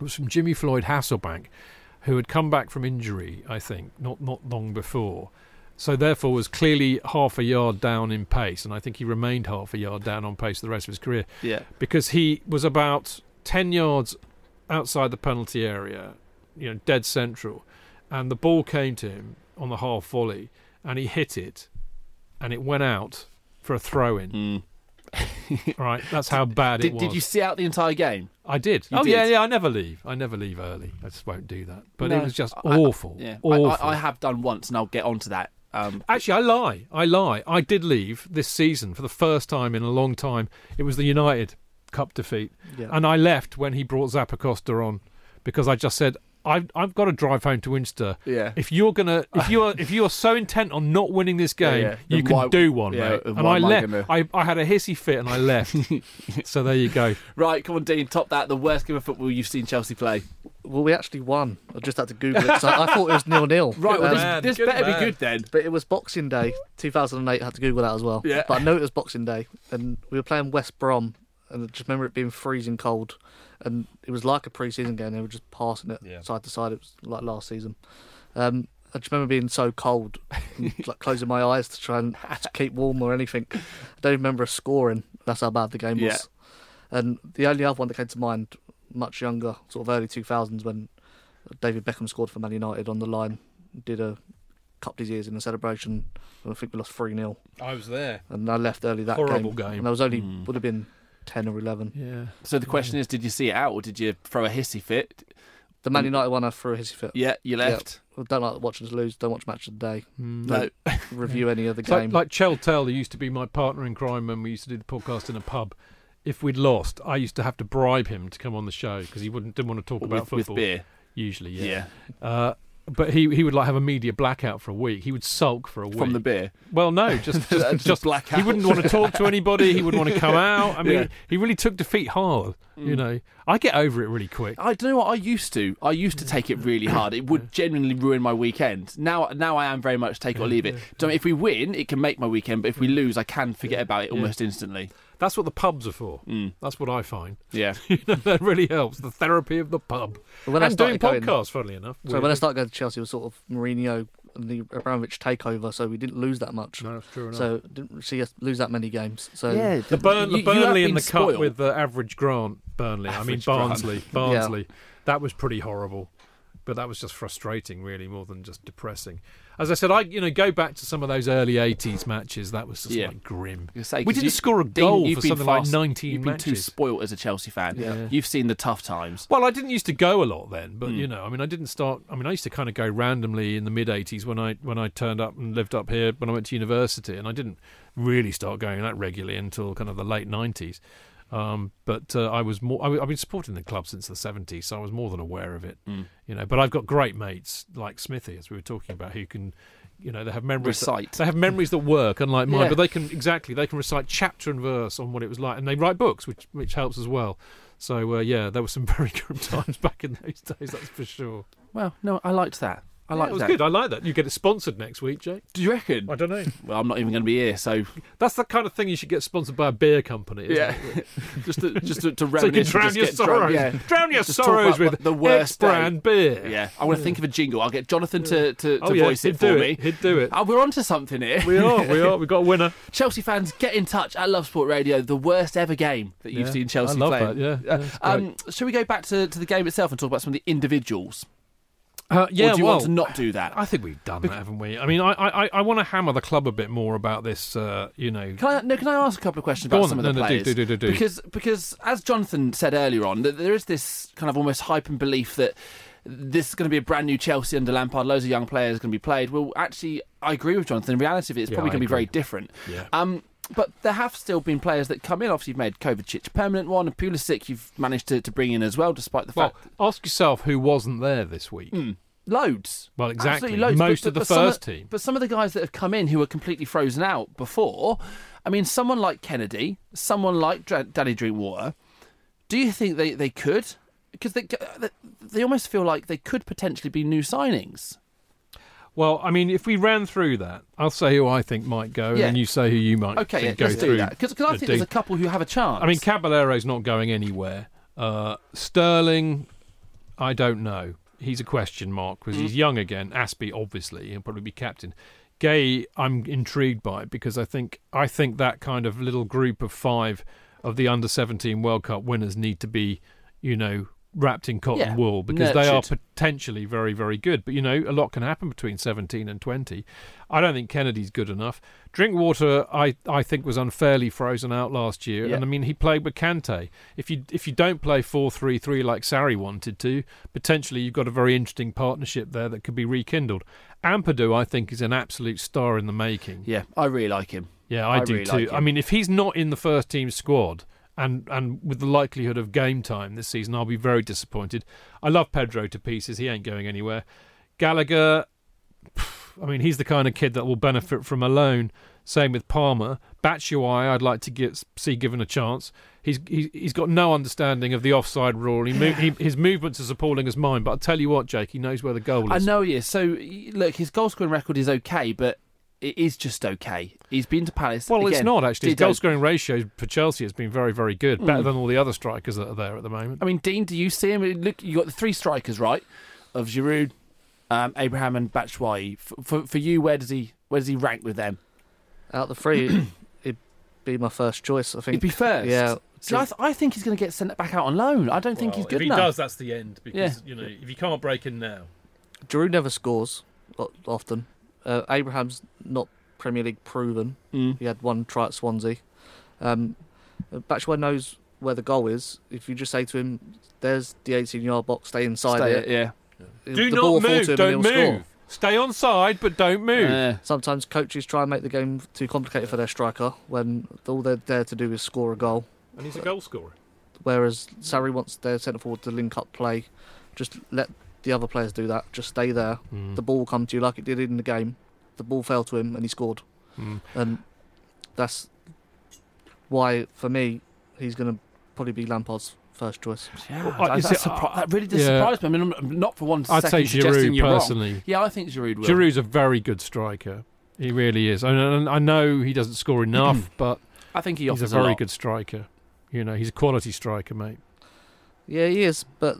was from Jimmy Floyd Hasselbank, who had come back from injury I think not not long before, so therefore was clearly half a yard down in pace, and I think he remained half a yard down on pace for the rest of his career, yeah because he was about ten yards outside the penalty area, you know dead central, and the ball came to him on the half volley. And he hit it, and it went out for a throw-in. Mm. Right, that's how bad did, it was. Did you see out the entire game? I did. You oh, did? yeah, yeah, I never leave. I never leave early. I just won't do that. But no, it was just awful. I, yeah. awful. I, I, I have done once, and I'll get onto that. Um, Actually, I lie. I lie. I did leave this season for the first time in a long time. It was the United Cup defeat. Yeah. And I left when he brought Zappacosta on, because I just said... I've, I've got to drive home to Winchester. Yeah. If you're gonna, if you're, if you're so intent on not winning this game, yeah, yeah. you can why, do one, yeah, mate. And I left. Gonna... I, I had a hissy fit and I left. So there you go. Right, come on, Dean. Top that. The worst game of football you've seen Chelsea play. Well, we actually won. I just had to Google it. So I thought it was nil nil. Right, well, um, this, this better man. be good then. But it was Boxing Day, two thousand eight. I had to Google that as well. Yeah. But I know it was Boxing Day, and we were playing West Brom, and I just remember it being freezing cold. And it was like a pre-season game. They were just passing it yeah. side to side. It was like last season. Um, I just remember being so cold, and like closing my eyes to try and to keep warm or anything. I don't remember scoring. That's how bad the game was. Yeah. And the only other one that came to mind, much younger, sort of early two thousands, when David Beckham scored for Man United on the line, did a cupped his ears in a celebration. And I think we lost three nil. I was there. And I left early that Horrible game. Horrible game. And I was only mm. would have been. ten or eleven. Yeah. So the question is, did you see it out or did you throw a hissy fit? The Man United one, I threw a hissy fit. Yeah, you left. Yeah. Don't like watching us lose. Don't watch Match of the Day. Mm. No. Review any other game. Like, like Chel Tell, who used to be my partner in crime when we used to do the podcast in a pub. If we'd lost, I used to have to bribe him to come on the show because he wouldn't didn't want to talk about with, football. With beer. Usually, yeah. yeah. Uh, But he he would like have a media blackout for a week. He would sulk for a week from the beer. Well, no, just just, just, just blackout. He wouldn't want to talk to anybody. He wouldn't want to come out. I mean, yeah. he really took defeat hard. Mm. You know, I get over it really quick. I don't know what I used to. I used to take it really hard. It would yeah. genuinely ruin my weekend. Now, now I am very much take yeah, or leave it. Yeah, so yeah. if we win, it can make my weekend. But if we lose, I can forget yeah. about it almost yeah. instantly. That's what the pubs are for. Mm. That's what I find. Yeah. You know, that really helps. The therapy of the pub. Well, when and I doing podcasts, going, funnily enough. So when I started going to Chelsea, it was sort of Mourinho and the Abramovich takeover, so we didn't lose that much. No, that's true enough. So didn't see us lose that many games. So yeah, the, Burn, the you, Burnley you in the spoiled. Cup with the average Grant. Burnley. Average I mean, Barnsley. Barnsley. Barnsley. Yeah. That was pretty horrible. But that was just frustrating, really, more than just depressing. As I said, I you know go back to some of those early eighties matches. That was just yeah. like grim. Say, we didn't you, score a goal Dean, for something fast, like nineteen you've matches. You've been too spoilt as a Chelsea fan. Yeah. Yeah. You've seen the tough times. Well, I didn't used to go a lot then, but mm. you know, I mean, I didn't start. I mean, I used to kind of go randomly in the mid eighties when I when I turned up and lived up here when I went to university, and I didn't really start going that regularly until kind of the late nineties. Um, but uh, I was more. I, I've been supporting the club since the seventies, so I was more than aware of it. Mm. You know, but I've got great mates like Smithy, as we were talking about, who can, you know, they have memories. Recite. That, they have memories that work, unlike mine. Yeah. But they can exactly. They can recite chapter and verse on what it was like, and they write books, which which helps as well. So uh, yeah, there were some very grim times back in those days. That's for sure. Well, no, I liked that. I like yeah, it was that. Good. I like that. You get it sponsored next week, Jake. Do you reckon? I don't know. Well, I'm not even going to be here, so that's the kind of thing you should get sponsored by a beer company. Isn't yeah, it? just to, just to, to reminisce. So you can drown your sorrows. Drown, yeah. drown your just sorrows with the worst brand beer. Yeah, I want to yeah. think of a jingle. I'll get Jonathan yeah. to to, to oh, yeah. voice He'd it for do me. It. He'd do it. Oh, we're onto something here. We are. We are. We've got a winner. Chelsea fans, get in touch at Love Sport Radio. The worst ever game that you've yeah. seen Chelsea play. I love play. That. Yeah. yeah um, should we go back to to the game itself and talk about some of the individuals? Uh, yeah, or do you well, want to not do that? I think we've done because, that, haven't we? I mean, I, I, I want to hammer the club a bit more about this, uh, you know... Can I, no, can I ask a couple of questions about on, some of no, the no, players? Do, do, do, do. Because, because, as Jonathan said earlier on, there is this kind of almost hype and belief that this is going to be a brand new Chelsea under Lampard, loads of young players are going to be played. Well, actually, I agree with Jonathan. In reality, it's yeah, probably going to be very different. Yeah. Um, but there have still been players that come in. Obviously, you've made Kovacic a permanent one, and Pulisic you've managed to, to bring in as well, despite the well, fact... Well, ask yourself who wasn't there this week. Mm. Loads. Well, exactly. Loads. Most but, of the first of, team. But some of the guys that have come in who are completely frozen out before, I mean, someone like Kennedy, someone like Dr- Danny Drinkwater, do you think they, they could? Because they, they almost feel like they could potentially be new signings. Well, I mean, if we ran through that, I'll say who I think might go, yeah. and you say who you might okay, think yeah, go through. Okay, let's do that. Because I think deep. there's a couple who have a chance. I mean, Caballero's not going anywhere. Uh, Sterling, I don't know. He's a question mark because mm. he's young again. Aspie, obviously, he'll probably be captain. Gay, I'm intrigued by because I think I think that kind of little group of five of the under seventeen World Cup winners need to be, you know, wrapped in cotton yeah, wool because nurtured. They are potentially very, very good. But, you know, a lot can happen between seventeen and twenty. I don't think Kennedy's good enough. Drinkwater, I, I think, was unfairly frozen out last year. Yeah. And, I mean, he played with Kante. If you if you don't play four three three like Sarri wanted to, potentially you've got a very interesting partnership there that could be rekindled. Ampadu, I think, is an absolute star in the making. Yeah, I really like him. Yeah, I, I do really too. Like I mean, if he's not in the first team squad... And and with the likelihood of game time this season, I'll be very disappointed. I love Pedro to pieces. He ain't going anywhere. Gallagher, I mean, he's the kind of kid that will benefit from a loan. Same with Palmer. Batshuayi, I'd like to get, see given a chance. He's he, he's got no understanding of the offside rule. He, move, he his movement's as appalling as mine. But I tell you what, Jake, he knows where the goal is. I know he is. So, look, his goal-scoring record is okay, but... It is just okay. He's been to Palace. Well, again, it's not, actually. His goal-scoring ratio for Chelsea has been very, very good, mm. better than all the other strikers that are there at the moment. I mean, Dean, do you see him? Look, you got the three strikers, right, of Giroud, um, Abraham and Batshuayi. For, for, for you, where does he where does he rank with them? Out of the three, it'd be my first choice, I think. It'd be first? Yeah. So I, th- I think he's going to get sent back out on loan. I don't well, think he's good enough. If he does, that's the end, because, yeah. you know, if you can't break in now. Giroud never scores, often. Uh, Abraham's not Premier League proven. Mm. He had one try at Swansea. Um, Batshuayi knows where the goal is. If you just say to him, "There's the eighteen-yard box. Stay inside stay it." Yeah. yeah. Do the not ball move. To him don't move. Score. Stay on side, but don't move. Uh, Sometimes coaches try and make the game too complicated for their striker when all they're there to do is score a goal. And he's a goal scorer. Whereas Sarri wants their centre forward to link up play. Just let The other players do that. Just stay there. Mm. The ball will come to you like it did in the game. The ball fell to him and he scored. Mm. And that's why, for me, he's going to probably be Lampard's first choice. Yeah, well, I, that, that, it, surpri- that really does yeah. surprise me. I mean, I'm not for one I'd second I'd say Giroud, personally. Wrong. Yeah, I think Giroud will. Giroud's a very good striker. He really is. I know, I know he doesn't score enough, but I think he he's a very a good striker. You know, he's a quality striker, mate. Yeah, he is, but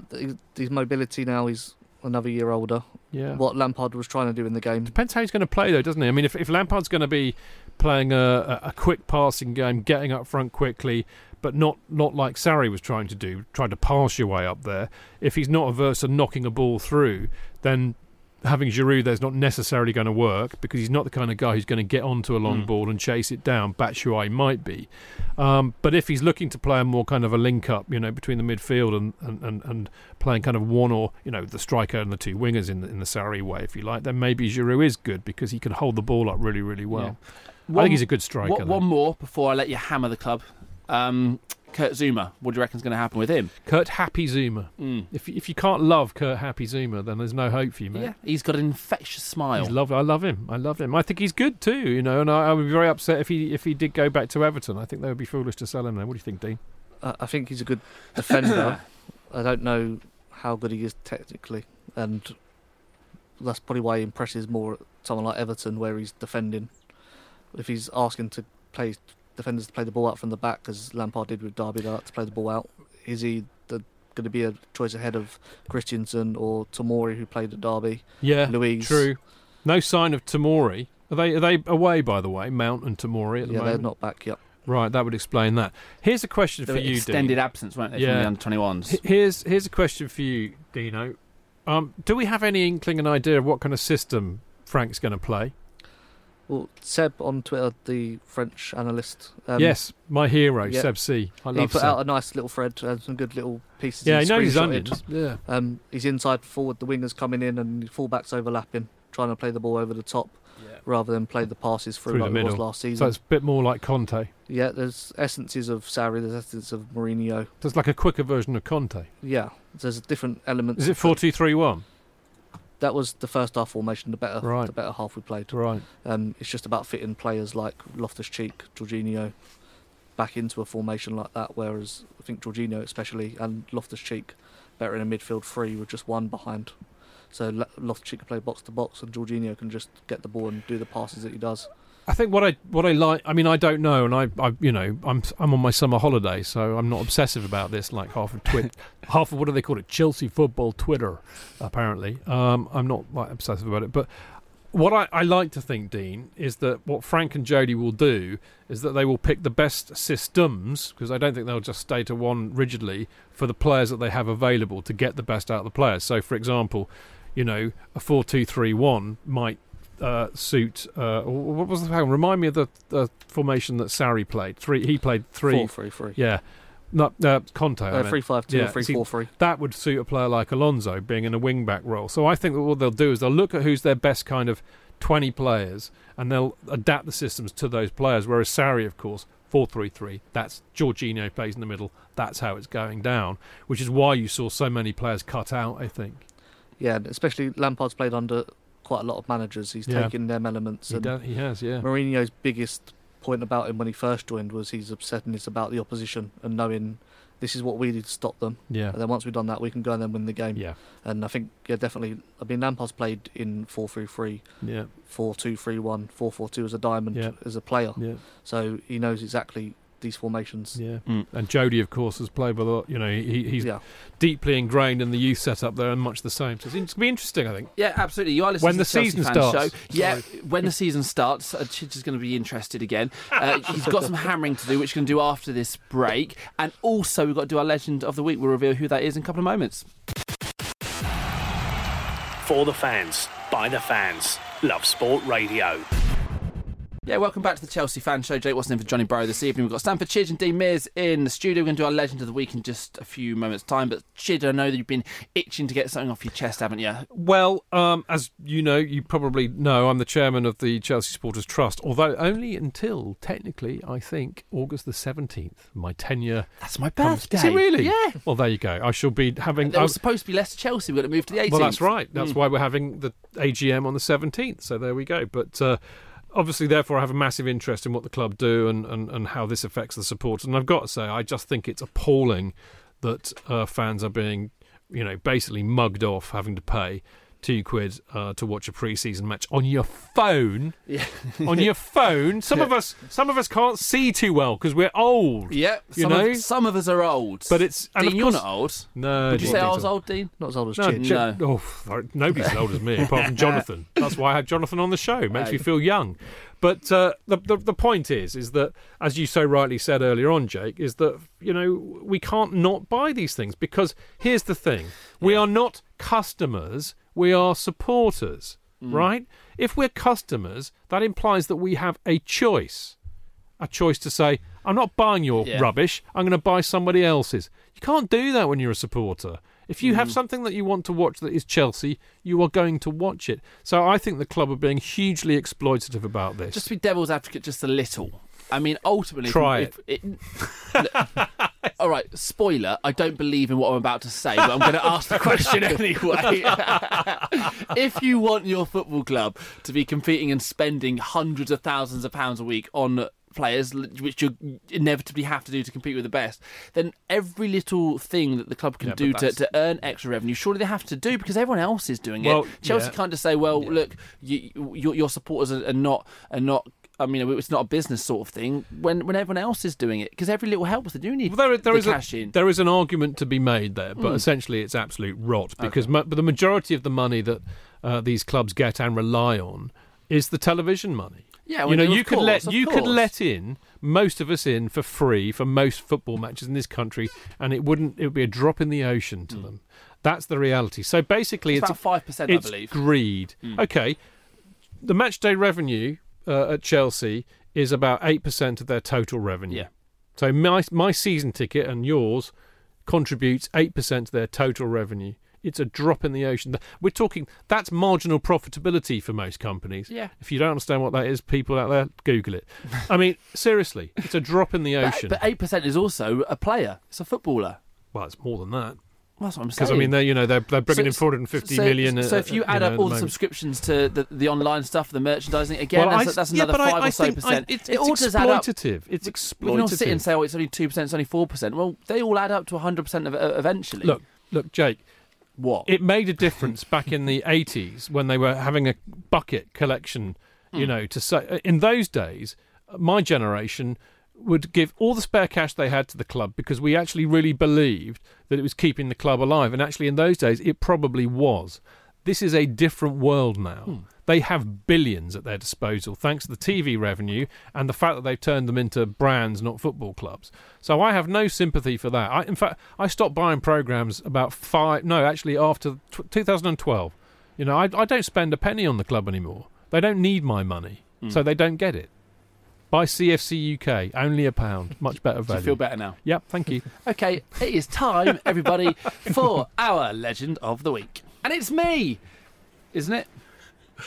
his mobility now, he's another year older. Yeah. What Lampard was trying to do in the game. Depends how he's going to play, though, doesn't he? I mean, if, if Lampard's going to be playing a, a quick passing game, getting up front quickly, but not, not like Sarri was trying to do, trying to pass your way up there, if he's not averse to knocking a ball through, then having Giroud there's not necessarily going to work because he's not the kind of guy who's going to get onto a long mm. ball and chase it down. Batshuayi might be. Um, but if he's looking to play a more kind of a link-up, you know, between the midfield and, and, and, and playing kind of one or, you know, the striker and the two wingers in the, in the Sarri way, if you like, then maybe Giroud is good because he can hold the ball up really, really well. Yeah. One, I think he's a good striker. One, one more before I let you hammer the club. Um, Kurt Zuma, what do you reckon's going to happen with him? Kurt Happy Zuma. Mm. If if you can't love Kurt Happy Zuma, then there's no hope for you, mate. Yeah, he's got an infectious smile. He's lovely. I love him. I love him. I think he's good too, you know. And I, I would be very upset if he if he did go back to Everton. I think they would be foolish to sell him there. What do you think, Dean? Uh, I think he's a good defender. I don't know how good he is technically, and that's probably why he impresses more at someone like Everton, where he's defending. If he's asking to play. Defenders to play the ball out from the back, as Lampard did with Derby, they like to play the ball out. Is he the, going to be a choice ahead of Christensen or Tomori, who played at Derby? Yeah, Louise. True. No sign of Tomori. Are they are they away, by the way, Mount and Tomori at the yeah, moment? Yeah, they're not back, yep. Right, that would explain that. Here's a question they for you, extended Dean. Absence, weren't they, yeah. from the under twenty-ones? Here's, here's a question for you, Dino. Um, do we have any inkling and idea of what kind of system Frank's going to play? Well, Seb on Twitter, the French analyst. Um, yes, my hero, yeah. Seb C. I love He put Seb. out a nice little thread, uh, some good little pieces. Yeah, he knows his onions. Yeah. Um, he's inside forward, the wingers coming in and full-backs overlapping, trying to play the ball over the top yeah. rather than play the passes through, through like it was last season. So it's a bit more like Conte. Yeah, there's essences of Sarri, there's essences of Mourinho. So it's like a quicker version of Conte. Yeah, there's different elements. Is it four two three one? That was the first half formation, the better right. the better half we played. Right. Um, it's just about fitting players like Loftus-Cheek, Jorginho, back into a formation like that, whereas I think Jorginho especially and Loftus-Cheek better in a midfield three with just one behind. So Loftus-Cheek can play box-to-box and Jorginho can just get the ball and do the passes that he does. I think what I what I like. I mean, I don't know, and I, I you know, I'm I'm on my summer holiday, so I'm not obsessive about this. Like half of Twitter, half of what do they call it? Chelsea football Twitter, apparently. Um, I'm not like obsessive about it, but what I, I like to think, Dean, is that what Frank and Jody will do is that they will pick the best systems, because I don't think they'll just stay to one rigidly, for the players that they have available to get the best out of the players. So, for example, you know, a four two three one might. Uh, suit uh, what was the hang on, remind me of the uh, formation that Sarri played three he played three four three three yeah no uh, Conte uh, three five two yeah. three See, four three that would suit a player like Alonso being in a wing back role. So I think that what they'll do is they'll look at who's their best kind of twenty players and they'll adapt the systems to those players, whereas Sarri, of course, four three three, that's Jorginho plays in the middle, that's how it's going down, which is why you saw so many players cut out, I think. Yeah, especially Lampard's played under quite a lot of managers. He's yeah. taken them elements. He, and does, he has, yeah. Mourinho's biggest point about him when he first joined was his obsessiveness about the opposition and knowing this is what we need to stop them. Yeah. And then once we've done that, we can go and then win the game. Yeah. And I think, yeah, definitely. I mean, Lampard's played in four three three, yeah. four two three one, four four two as a diamond, yeah. as a player. Yeah. So he knows exactly these formations. Yeah. Mm. And Jody, of course, has played with a lot, you know, he, he's yeah. deeply ingrained in the youth setup there and much the same. So it's going to be interesting, I think. Yeah, absolutely. You are listening when to the Chelsea season Fan starts. Show. Yeah, when the season starts, uh, Chidge is going to be interested again. Uh, he's got some hammering to do, which we're going to do after this break. And also, we've got to do our Legend of the Week. We'll reveal who that is in a couple of moments. For the fans, by the fans, Love Sport Radio. Yeah, welcome back to the Chelsea Fan Show. Jake Watson in for Johnny Burrow this evening. We've got Stamford Chidge and Dean Mears in the studio. We're going to do our Legend of the Week in just a few moments' time. But Chidge, I know that you've been itching to get something off your chest, haven't you? Well, um, as you know, you probably know, I'm the chairman of the Chelsea Supporters Trust, although only until, technically, I think, August the seventeenth. My tenure... That's my birthday. Comes... Is it really? Yeah. Well, there you go. I shall be having... There was I... supposed to be less Chelsea. We're going to move to the eighteenth. Well, that's right. That's mm. why we're having the A G M on the seventeenth. So there we go. But... Uh, Obviously, therefore, I have a massive interest in what the club do and, and, and how this affects the supporters. And I've got to say, I just think it's appalling that uh, fans are being, you know, basically mugged off, having to pay two quid uh, to watch a pre-season match on your phone. Yeah. on your phone. Some yeah. of us, some of us can't see too well because we're old. Yeah, you some know, of, some of us are old. But it's Dean, and of you're course, not old. No, would you say I was old, Dean? Not as old as no, Chidge. J- no, oh, nobody's as old as me apart from Jonathan. That's why I had Jonathan on the show. It makes right. me feel young. But uh, the, the the point is, is that as you so rightly said earlier on, Jake, is that you know we can't not buy these things because here's the thing: we yeah. are not customers. We are supporters, mm. right? If we're customers, that implies that we have a choice. A choice to say, I'm not buying your yeah. rubbish, I'm going to buy somebody else's. You can't do that when you're a supporter. If you mm. have something that you want to watch that is Chelsea, you are going to watch it. So I think the club are being hugely exploitative about this. Just to be devil's advocate just a little. I mean, ultimately... Try if, it. If, it look, all right, spoiler, I don't believe in what I'm about to say, but I'm going to ask the question anyway. If you want your football club to be competing and spending hundreds of thousands of pounds a week on players, which you inevitably have to do to compete with the best, then every little thing that the club can yeah, do to, to earn extra revenue, surely they have to do because everyone else is doing well, it. Chelsea yeah. can't just say, well, yeah. look, you, your, your supporters are not are not... I mean, it's not a business sort of thing when, when everyone else is doing it, because every little helps. They do need well, there, there the is cash a, in. There is an argument to be made there, but mm. essentially it's absolute rot, because okay. ma- but the majority of the money that uh, these clubs get and rely on is the television money. Yeah, well, you know, you course, could let you course. could let in most of us in for free for most football matches in this country, and it wouldn't it would be a drop in the ocean to mm. them. That's the reality. So basically, it's, it's about five percent, I believe. It's greed. Mm. Okay, the match day revenue. Uh, at Chelsea is about eight percent of their total revenue. Yeah. So my my season ticket and yours contributes eight percent to their total revenue. It's a drop in the ocean. We're talking, that's marginal profitability for most companies. Yeah. If you don't understand what that is, people out there, Google it. I mean, seriously, it's a drop in the ocean. But, but eight percent is also a player. It's a footballer. Well, it's more than that. That's what I'm saying. Because I mean, they're you know they're, they're bringing so, in four hundred fifty so, million. So, so if you uh, add you know, up all the, the subscriptions to the, the online stuff, the merchandising, again, well, that's, I, that's yeah, another five I, or so I percent. I, it's, it it's all does add up. It's exploitative. It's exploitative. You don't sit and say, oh, it's only two percent, it's only four percent. Well, they all add up to one hundred percent of, uh, eventually. Look, look, Jake. What? It made a difference back in the eighties when they were having a bucket collection. You mm. know, to say in those days, my generation would give all the spare cash they had to the club because we actually really believed that it was keeping the club alive. And actually, in those days, it probably was. This is a different world now. Hmm. They have billions at their disposal thanks to the T V revenue and the fact that they've turned them into brands, not football clubs. So I have no sympathy for that. I, in fact, I stopped buying programmes about five... No, actually, after t- twenty twelve. You know, I, I don't spend a penny on the club anymore. They don't need my money, hmm. so they don't get it. By C F C U K, only a pound. Much better value. Do you feel better now? Yep, thank you. Okay, it is time, everybody, for our Legend of the Week. And it's me, isn't it?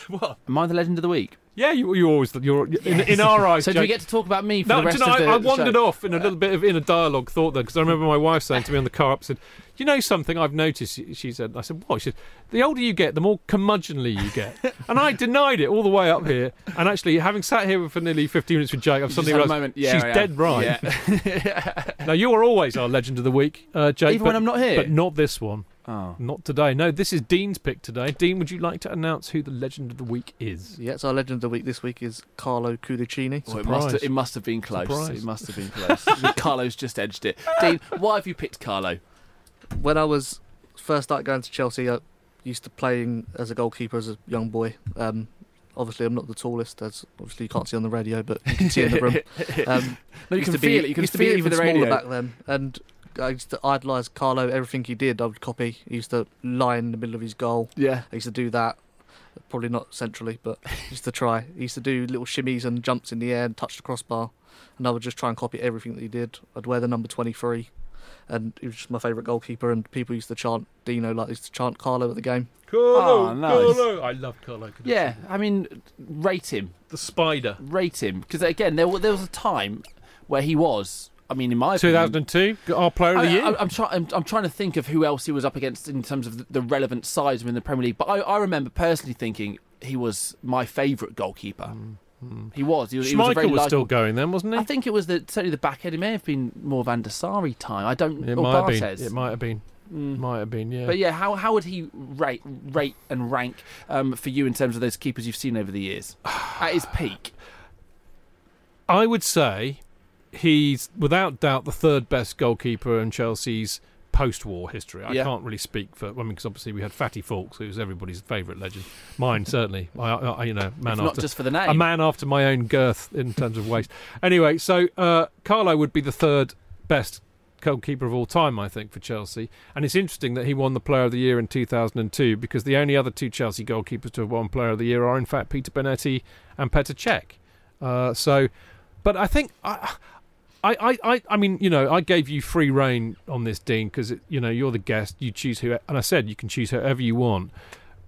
What? Am I the Legend of the Week? Yeah, you, you always... You're, yes. in, in our eyes, so Jake, do we get to talk about me for no, the rest you know, of the I, I wandered show. Off in a little bit of in a dialogue thought there, because I remember my wife saying to me on the car up, said, do you know something I've noticed? She said, I said, what? She said, the older you get, the more curmudgeonly you get. And I denied it all the way up here. And actually, having sat here for nearly fifteen minutes with Jake, I've suddenly realised yeah, she's I dead am. Right. Yeah. Now, you are always our Legend of the Week, uh, Jake. Even but, when I'm not here? But not this one. Oh. Not today. No, this is Dean's pick today. Dean, would you like to announce who the Legend of the Week is? Yes, our Legend of the Week this week is Carlo Cudicini. Oh, it, must have, it must have been close. Surprise. It must have been close. Carlo's just edged it. Dean, why have you picked Carlo? When I was first started going to Chelsea, I used to playing as a goalkeeper as a young boy. Um, obviously, I'm not the tallest, as obviously you can't see on the radio, but you can see in the room. Um, no, you can feel it. You can feel it for the radio. Used to be even smaller back then, and I used to idolise Carlo. Everything he did, I would copy. He used to lie in the middle of his goal. Yeah, I used to do that. Probably not centrally, but just to try. He used to do little shimmies and jumps in the air and touch the crossbar. And I would just try and copy everything that he did. I'd wear the number twenty-three. And he was just my favourite goalkeeper. And people used to chant Dino, like they used to chant Carlo at the game. Carlo, oh, nice. Carlo. I love Carlo. Yeah, I mean, rate him. The spider. Rate him. Because, again, there, there was a time where he was... I mean, in my two thousand two, opinion, our player of the I, year. I, I'm trying. I'm, I'm trying to think of who else he was up against in terms of the, the relevant sides in the Premier League. But I, I remember personally thinking he was my favourite goalkeeper. Mm-hmm. He was. He was, he was, a very was still going then, wasn't he? I think it was the certainly the back end. It may have been more Van der Sar-y time. I don't. It or might Barthes. have been. It might have been. Mm. Might have been. Yeah. But yeah, how how would he rate rate and rank um, for you in terms of those keepers you've seen over the years at his peak? I would say. He's, without doubt, the third best goalkeeper in Chelsea's post-war history. I yeah. can't really speak for... I mean, because obviously we had Fatty Fawkes, who was everybody's favourite legend. Mine, certainly. I, I, you know, man after, not just for the name. A man after my own girth in terms of waist. Anyway, so uh, Carlo would be the third best goalkeeper of all time, I think, for Chelsea. And it's interesting that he won the Player of the Year in two thousand two, because the only other two Chelsea goalkeepers to have won Player of the Year are, in fact, Peter Bonetti and Petr Cech. Uh, so, but I think... I, I, I, I mean, you know, I gave you free rein on this, Dean, because, you know, you're the guest. You choose who... And I said you can choose whoever you want.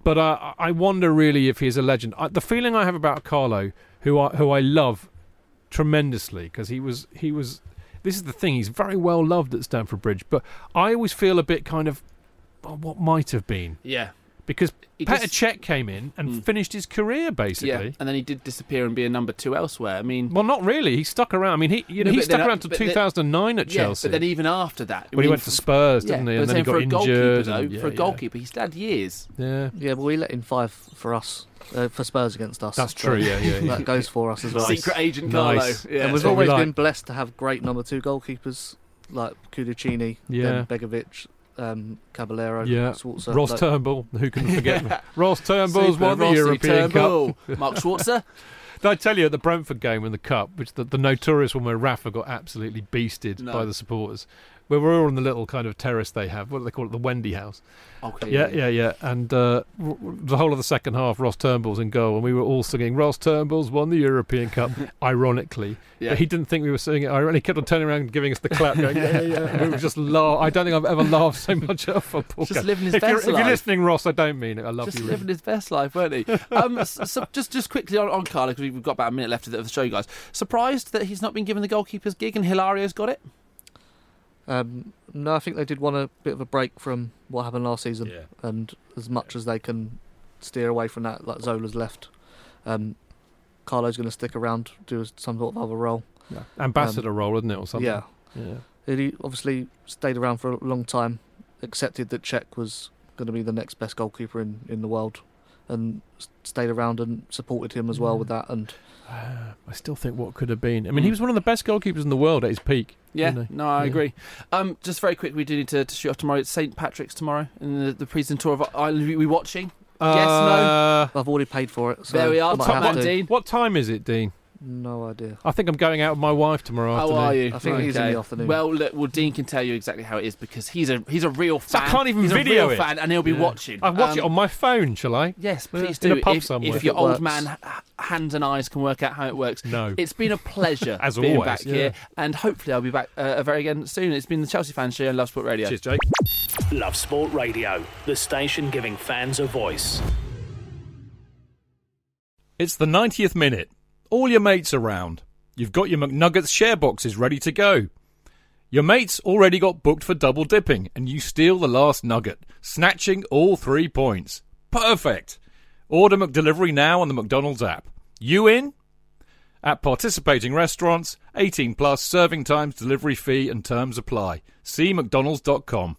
But uh, I wonder, really, if he's a legend. I, the feeling I have about Carlo, who I, who I love tremendously, because he was... he was. This is the thing. He's very well loved at Stamford Bridge. But I always feel a bit kind of... Well, what might have been. Yeah. Because Petr Cech came in and mm. finished his career, basically. Yeah, and then he did disappear and be a number two elsewhere. I mean, well, not really. He stuck around. I mean, he you know, no, he stuck around until two thousand nine then, at Chelsea. Yeah, but then even after that, well, he went to Spurs, yeah, didn't he? And then he got injured. Though, and, yeah, for a goalkeeper, yeah. He's had years. Yeah, yeah. Well, we let in five for us. Uh, for Spurs against us. That's true, yeah, yeah, yeah. That goes for us as well. Secret agent Carlo. Nice. Yeah. And we've always we like. been blessed to have great number two goalkeepers like Kudicini, yeah. then Begovic. Um, Caballero, yeah. Schwarzer, Ross like, Turnbull, who can forget yeah. me? Ross Turnbull's Super won the Rossi European Turnbull. Cup. Mark Schwarzer. Did I tell you at the Brentford game in the Cup, which the, the notorious one where Rafa got absolutely beasted no. by the supporters, where we're all on the little kind of terrace they have, what do they call it, the Wendy House. Okay. Yeah, yeah, yeah. And uh, the whole of the second half, Ross Turnbull's in goal, and we were all singing, Ross Turnbull's won the European Cup, ironically. Yeah. But he didn't think we were singing it ironically. He kept on turning around and giving us the clap, going, yeah, yeah. And we were just laugh. I don't think I've ever laughed so much at a football game. Just living his if best you're, life. If you're listening, Ross, I don't mean it. I love just you. Just living really. his best life, weren't he? Um, so just, just quickly on, on Carlo, because we've got about a minute left of the show, you guys. Surprised that he's not been given the goalkeeper's gig and Hilario's got it? Um, no, I think they did want a bit of a break from what happened last season, yeah. and as much yeah. as they can steer away from that, like Zola's left, um, Carlo's going to stick around, do some sort of other role, yeah. ambassador um, role, isn't it, or something? Yeah, yeah. He obviously stayed around for a long time, accepted that Cech was going to be the next best goalkeeper in, in the world, and stayed around and supported him as well yeah. with that. And uh, I still think what could have been. I mean, he was one of the best goalkeepers in the world at his peak. Yeah, no, I yeah. agree. Um, just very quick, we do need to, to shoot off tomorrow. It's Saint Patrick's tomorrow, and the, the prison tour of Ireland. Are we watching? Uh, yes, no. I've already paid for it. So there we are. Top man, Dean. What time is it, Dean? No idea. I think I'm going out with my wife tomorrow How afternoon. How are you? I think okay. it is in the afternoon. Well, look, well, Dean can tell you exactly how it is because he's a he's a real fan. So I can't even he's video a real it. fan, and he'll be yeah. watching. I'll watch um, it on my phone, shall I? Yes, please do. In a pub if, somewhere. If your it old works. man hands and eyes can work out how it works. No. It's been a pleasure As being always, back yeah. here, and hopefully I'll be back uh, very again soon. It's been the Chelsea Fan Show on Love Sport Radio. Cheers, Jake. Love Sport Radio, the station giving fans a voice. It's the ninetieth minute. All your mates around. You've got your McNuggets share boxes ready to go. Your mates already got booked for double dipping and you steal the last nugget, snatching all three points. Perfect. Order McDelivery now on the McDonald's app. You in? At participating restaurants, eighteen plus, serving times, delivery fee and terms apply. See mcdonalds dot com.